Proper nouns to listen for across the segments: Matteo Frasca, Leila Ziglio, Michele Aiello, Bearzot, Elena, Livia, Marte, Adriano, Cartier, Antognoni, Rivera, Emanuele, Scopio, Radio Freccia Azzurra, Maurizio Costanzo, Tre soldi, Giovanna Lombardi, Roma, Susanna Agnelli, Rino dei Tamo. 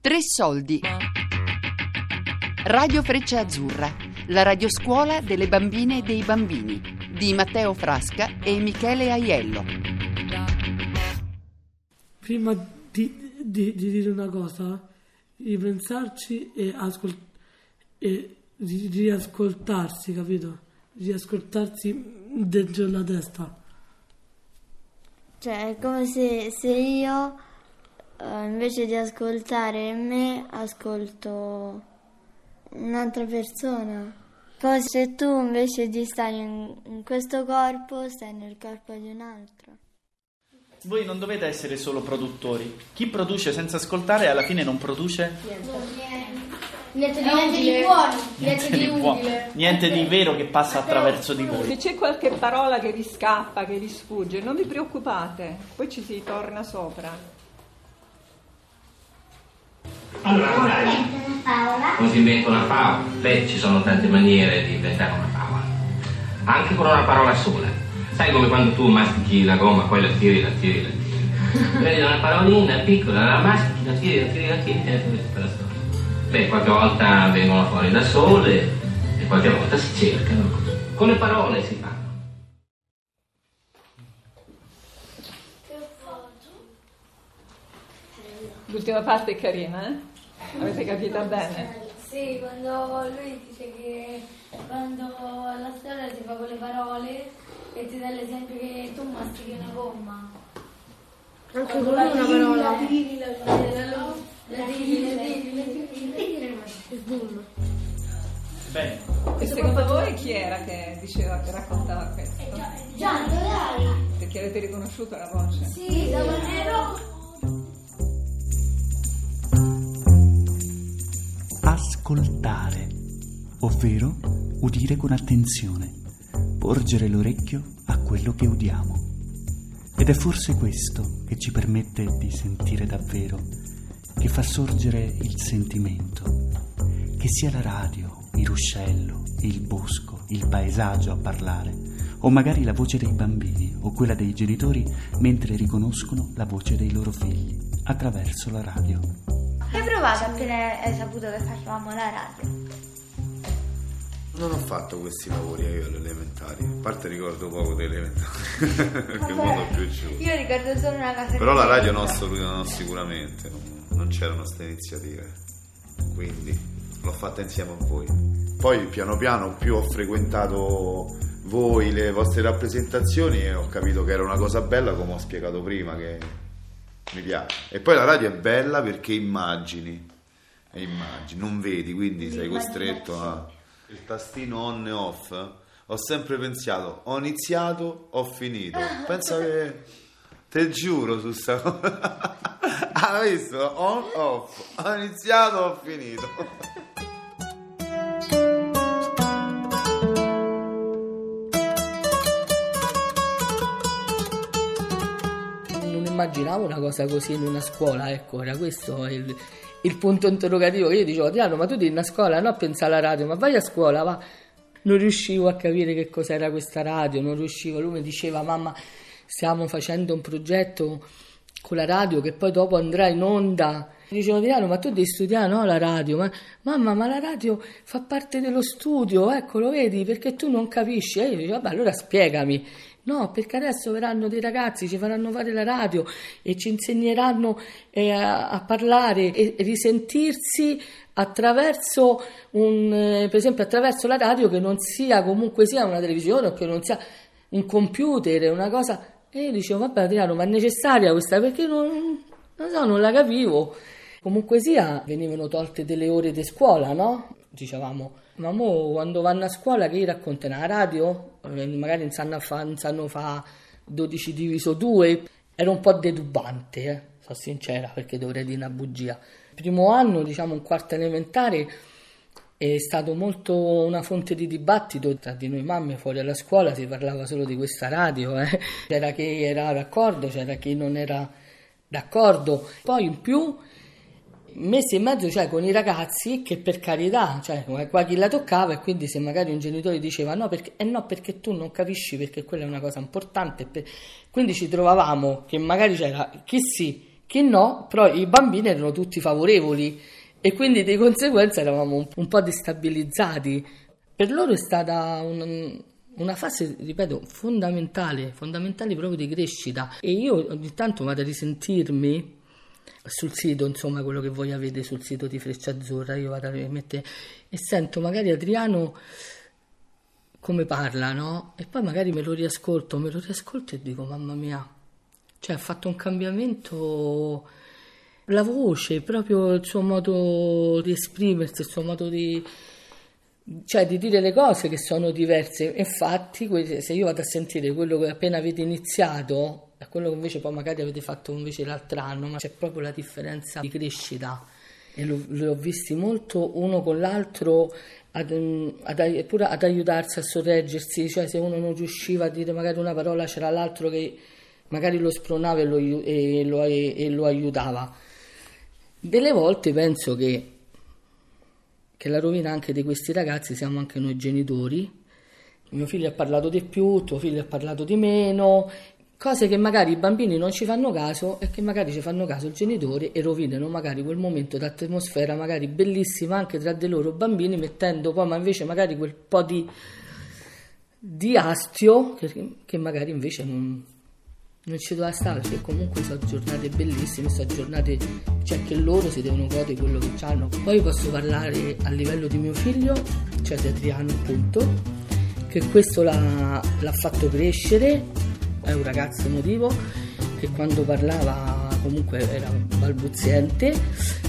Tre soldi. Radio Freccia Azzurra, la radioscuola delle bambine e dei bambini, di Matteo Frasca e Michele Aiello. Prima di dire una cosa, di pensarci e riascoltarsi, capito? Riascoltarsi dentro la testa. Cioè, è come se io invece di ascoltare me, ascolto un'altra persona. Come se tu invece di stare in questo corpo, stai nel corpo di un altro. Voi non dovete essere solo produttori. Chi produce senza ascoltare alla fine non produce niente di buono. Niente di vero che passa attraverso di voi. Se c'è qualche parola che vi scappa, che vi sfugge, non vi preoccupate, poi ci si torna sopra. Allora, come si inventa una favola? Beh, ci sono tante maniere di inventare una favola, anche con una parola sola. Sai come quando tu mastichi la gomma, poi la tiri. Prendi una parolina piccola, la mastichi, la tiri, e la tiri per la sola. Beh, qualche volta vengono fuori da sole e qualche volta si cercano. Con le parole si fanno. L'ultima parte è carina, eh? Avete capito bene? Sì, quando lui dice che quando la storia si fa con le parole e ti dà l'esempio che tu mastichi una gomma. Anche con una parola. Bene. E secondo voi chi era che diceva, che raccontava questo? Gianni, perché avete riconosciuto la voce? Sì, ascoltare, ovvero udire con attenzione, porgere l'orecchio a quello che udiamo. Ed è forse questo che ci permette di sentire davvero, che fa sorgere il sentimento, che sia la radio, il ruscello, il bosco, il paesaggio a parlare, o magari la voce dei bambini o quella dei genitori mentre riconoscono la voce dei loro figli attraverso la radio. Hai provato appena hai saputo che facevamo la radio? Non ho fatto questi lavori io alle elementari, a parte ricordo poco delle elementari, perché vado più giù. Io ricordo solo una cosa. Però la radio no, sicuramente non c'erano queste iniziative, quindi l'ho fatta insieme a voi. Poi piano piano più ho frequentato voi, le vostre rappresentazioni, e ho capito che era una cosa bella, come ho spiegato prima, che mi piace. E poi la radio è bella perché immagini, non vedi, quindi sei costretto a... Il tastino on e off, ho sempre pensato, ho iniziato, ho finito. Penso che, te giuro su sta cosa, hai visto? On, off, ho iniziato, ho finito. Non immaginavo una cosa così in una scuola, ecco, era questo il punto interrogativo, che io dicevo: Adriano, ma tu devi andare a scuola, no? Pensa alla radio, ma vai a scuola, va. Non riuscivo a capire che cos'era questa radio, lui mi diceva: mamma, stiamo facendo un progetto con la radio che poi dopo andrà in onda. Dicevo: Adriano, ma tu devi studiare, no, la radio? Ma mamma, ma la radio fa parte dello studio, ecco, lo vedi, perché tu non capisci. E io dicevo: vabbè, allora spiegami. No, perché adesso verranno dei ragazzi, ci faranno fare la radio e ci insegneranno a parlare e risentirsi attraverso per esempio attraverso la radio, che non sia comunque sia una televisione o che non sia un computer, una cosa. E io dicevo: vabbè Adriano, ma è necessaria questa, perché non la capivo. Comunque sia, venivano tolte delle ore di scuola, no? Dicevamo: ma mo quando vanno a scuola che gli raccontano la radio? Magari non sanno fa 12/2. Era un po' dedubante, sono sincera, perché dovrei dire una bugia. Il primo anno, in quarta elementare, è stato molto una fonte di dibattito tra di noi mamme. Fuori alla scuola si parlava solo di questa radio, C'era chi era d'accordo, c'era chi non era d'accordo. Poi in più, messe in mezzo, con i ragazzi, che per carità, qua chi la toccava, e quindi se magari un genitore diceva no perché tu non capisci, perché quella è una cosa importante, quindi ci trovavamo che magari c'era chi sì, che no, però i bambini erano tutti favorevoli e quindi di conseguenza eravamo un po' destabilizzati. Per loro è stata una fase, ripeto, fondamentale proprio di crescita, e io ogni tanto vado a risentirmi sul sito, insomma, quello che voi avete sul sito di Freccia Azzurra, io vado a mettere e sento magari Adriano come parla, no? E poi magari me lo riascolto e dico mamma mia, cioè ha fatto un cambiamento, la voce, proprio il suo modo di esprimersi, il suo modo di, cioè, di dire le cose che sono diverse. Infatti se io vado a sentire quello che appena avete iniziato da quello che invece poi magari avete fatto invece l'altro anno, ma c'è proprio la differenza di crescita, e li ho visti molto uno con l'altro pure ad aiutarsi a sorreggersi, cioè se uno non riusciva a dire magari una parola c'era l'altro che magari lo spronava e lo aiutava. Delle volte penso che la rovina anche di questi ragazzi siamo anche noi genitori. Mio figlio ha parlato di più, tuo figlio ha parlato di meno, cose che magari i bambini non ci fanno caso e che magari ci fanno caso il genitore e rovinano magari quel momento d'atmosfera magari bellissima anche tra di loro bambini, mettendo poi ma invece magari quel po' di astio che magari invece non ci doveva stare, perché comunque sono giornate bellissime, sono giornate, cioè, che loro si devono godere quello che hanno. Poi posso parlare a livello di mio figlio, cioè di Adriano appunto, che questo l'ha fatto crescere. È un ragazzo emotivo che quando parlava comunque era balbuziente,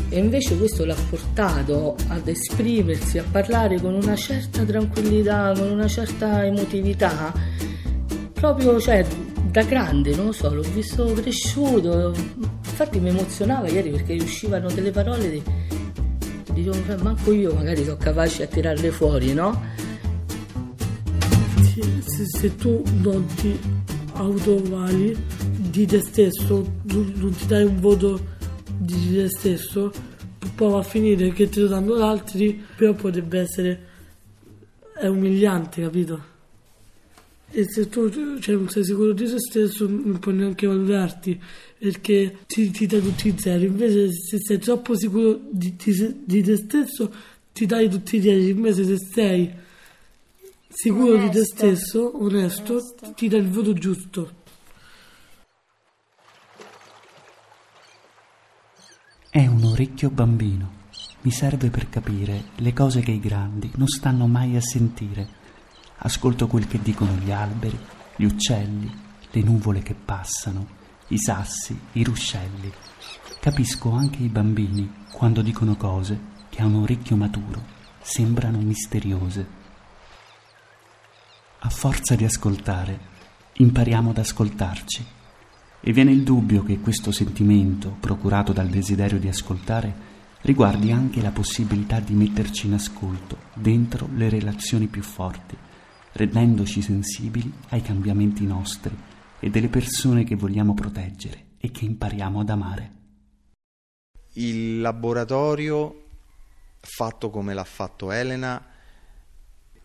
e invece questo l'ha portato ad esprimersi, a parlare con una certa tranquillità, con una certa emotività, proprio, cioè, da grande, non lo so, l'ho visto cresciuto. Infatti mi emozionava ieri perché uscivano delle parole che dicevo manco io magari sono capace a tirarle fuori, no? Se tu non ti autovali di te stesso, non ti dai un voto di te stesso, poi va a finire che te lo danno gli altri, però potrebbe essere, è umiliante, capito? E se tu, cioè, non sei sicuro di te stesso non puoi neanche valutarti, perché ti dai tutti i zero. Invece se sei troppo sicuro di te stesso ti dai tutti i 10. Invece se sei sicuro onesto di te stesso, onesto, ti dà il voto giusto. È un orecchio bambino. Mi serve per capire le cose che i grandi non stanno mai a sentire. Ascolto quel che dicono gli alberi, gli uccelli, le nuvole che passano, i sassi, i ruscelli. Capisco anche i bambini quando dicono cose che a un orecchio maturo sembrano misteriose. A forza di ascoltare, impariamo ad ascoltarci, e viene il dubbio che questo sentimento, procurato dal desiderio di ascoltare, riguardi anche la possibilità di metterci in ascolto dentro le relazioni più forti, rendendoci sensibili ai cambiamenti nostri e delle persone che vogliamo proteggere e che impariamo ad amare. Il laboratorio, fatto come l'ha fatto Elena,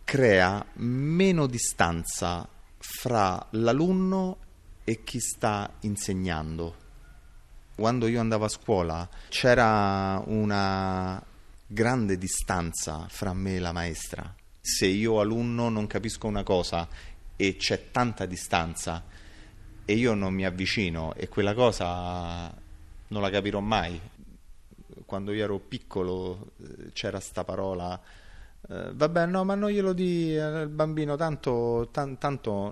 crea meno distanza fra l'alunno e chi sta insegnando. Quando io andavo a scuola c'era una grande distanza fra me e la maestra. Se io alunno non capisco una cosa e c'è tanta distanza e io non mi avvicino e quella cosa non la capirò mai. Quando io ero piccolo c'era sta parola, vabbè, no, ma non glielo di il bambino tanto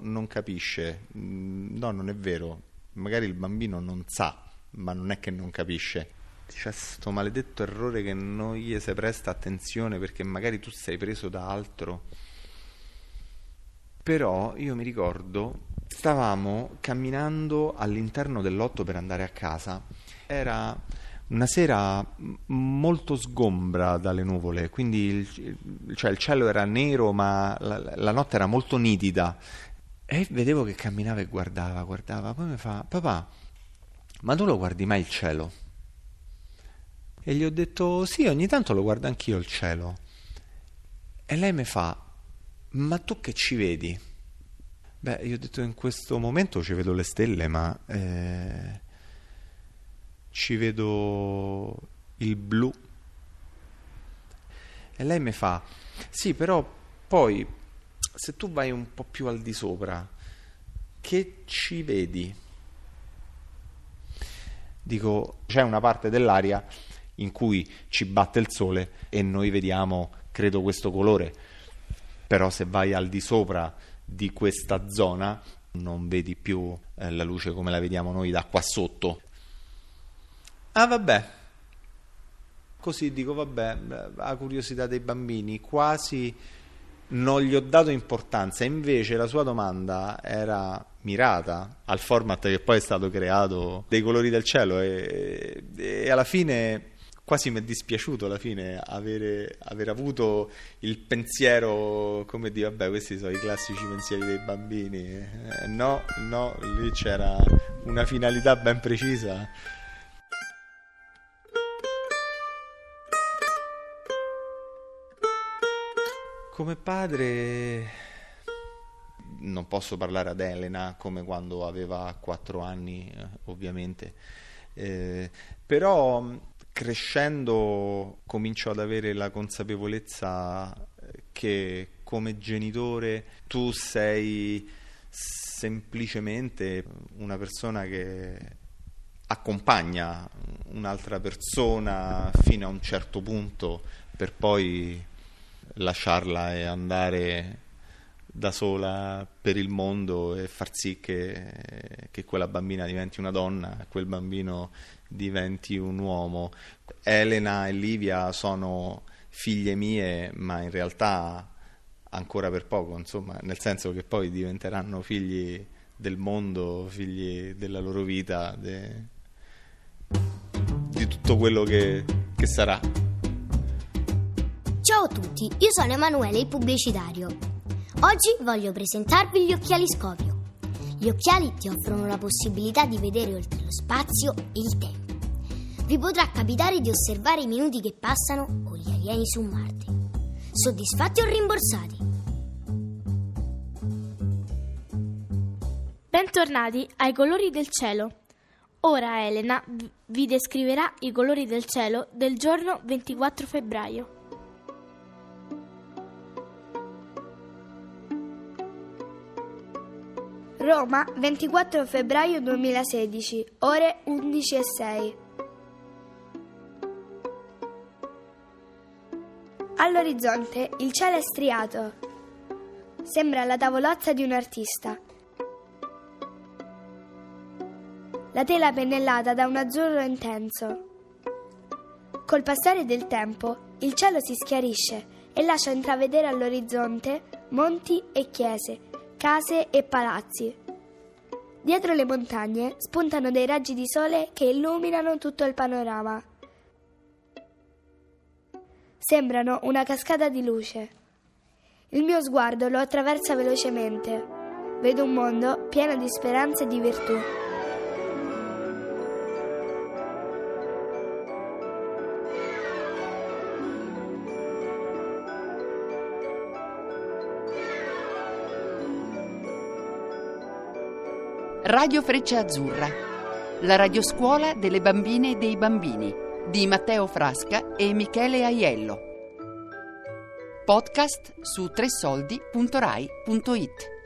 non capisce. No, non è vero, magari il bambino non sa, ma non è che non capisce. C'è sto maledetto errore che non gli si presta attenzione perché magari tu sei preso da altro. Però io mi ricordo, stavamo camminando all'interno dell'otto per andare a casa, era una sera molto sgombra dalle nuvole, quindi il cielo era nero, ma la notte era molto nitida, e vedevo che camminava e guardava, poi mi fa: papà, ma tu lo guardi mai il cielo? E gli ho detto: sì, ogni tanto lo guardo anch'io il cielo. E lei mi fa: ma tu che ci vedi? Beh, io ho detto: in questo momento ci vedo le stelle, ma ci vedo il blu. E lei mi fa, sì, però poi se tu vai un po' più al di sopra, che ci vedi? Dico, c'è una parte dell'aria in cui ci batte il sole e noi vediamo, credo, questo colore, però se vai al di sopra di questa zona non vedi più la luce come la vediamo noi da qua sotto. Ah, vabbè, così dico, vabbè, a curiosità dei bambini, quasi non gli ho dato importanza. Invece la sua domanda era mirata al format che poi è stato creato dei colori del cielo, e alla fine quasi mi è dispiaciuto alla fine aver avuto il pensiero, come dire, vabbè, questi sono i classici pensieri dei bambini. No, lì c'era una finalità ben precisa. Come padre non posso parlare ad Elena come quando aveva 4 anni, ovviamente, però crescendo comincio ad avere la consapevolezza che come genitore tu sei semplicemente una persona che accompagna un'altra persona fino a un certo punto per poi lasciarla e andare da sola per il mondo e far sì che quella bambina diventi una donna, quel bambino diventi un uomo. Elena e Livia sono figlie mie, ma in realtà ancora per poco, insomma, nel senso che poi diventeranno figli del mondo, figli della loro vita, di tutto quello che sarà. Ciao a tutti, io sono Emanuele, il pubblicitario. Oggi voglio presentarvi gli occhiali Scopio. Gli occhiali ti offrono la possibilità di vedere oltre lo spazio e il tempo. Vi potrà capitare di osservare i minuti che passano con gli alieni su Marte. Soddisfatti o rimborsati? Bentornati ai colori del cielo. Ora Elena vi descriverà i colori del cielo del giorno 24 febbraio. Roma, 24 febbraio 2016, ore 11:06. All'orizzonte il cielo è striato. Sembra la tavolozza di un artista. La tela pennellata da un azzurro intenso. Col passare del tempo, il cielo si schiarisce e lascia intravedere all'orizzonte monti e chiese, case e palazzi. Dietro le montagne spuntano dei raggi di sole che illuminano tutto il panorama. Sembrano una cascata di luce. Il mio sguardo lo attraversa velocemente. Vedo un mondo pieno di speranza e di virtù. Radio Freccia Azzurra, la radioscuola delle bambine e dei bambini di Matteo Frasca e Michele Aiello. Podcast su tresoldi.rai.it.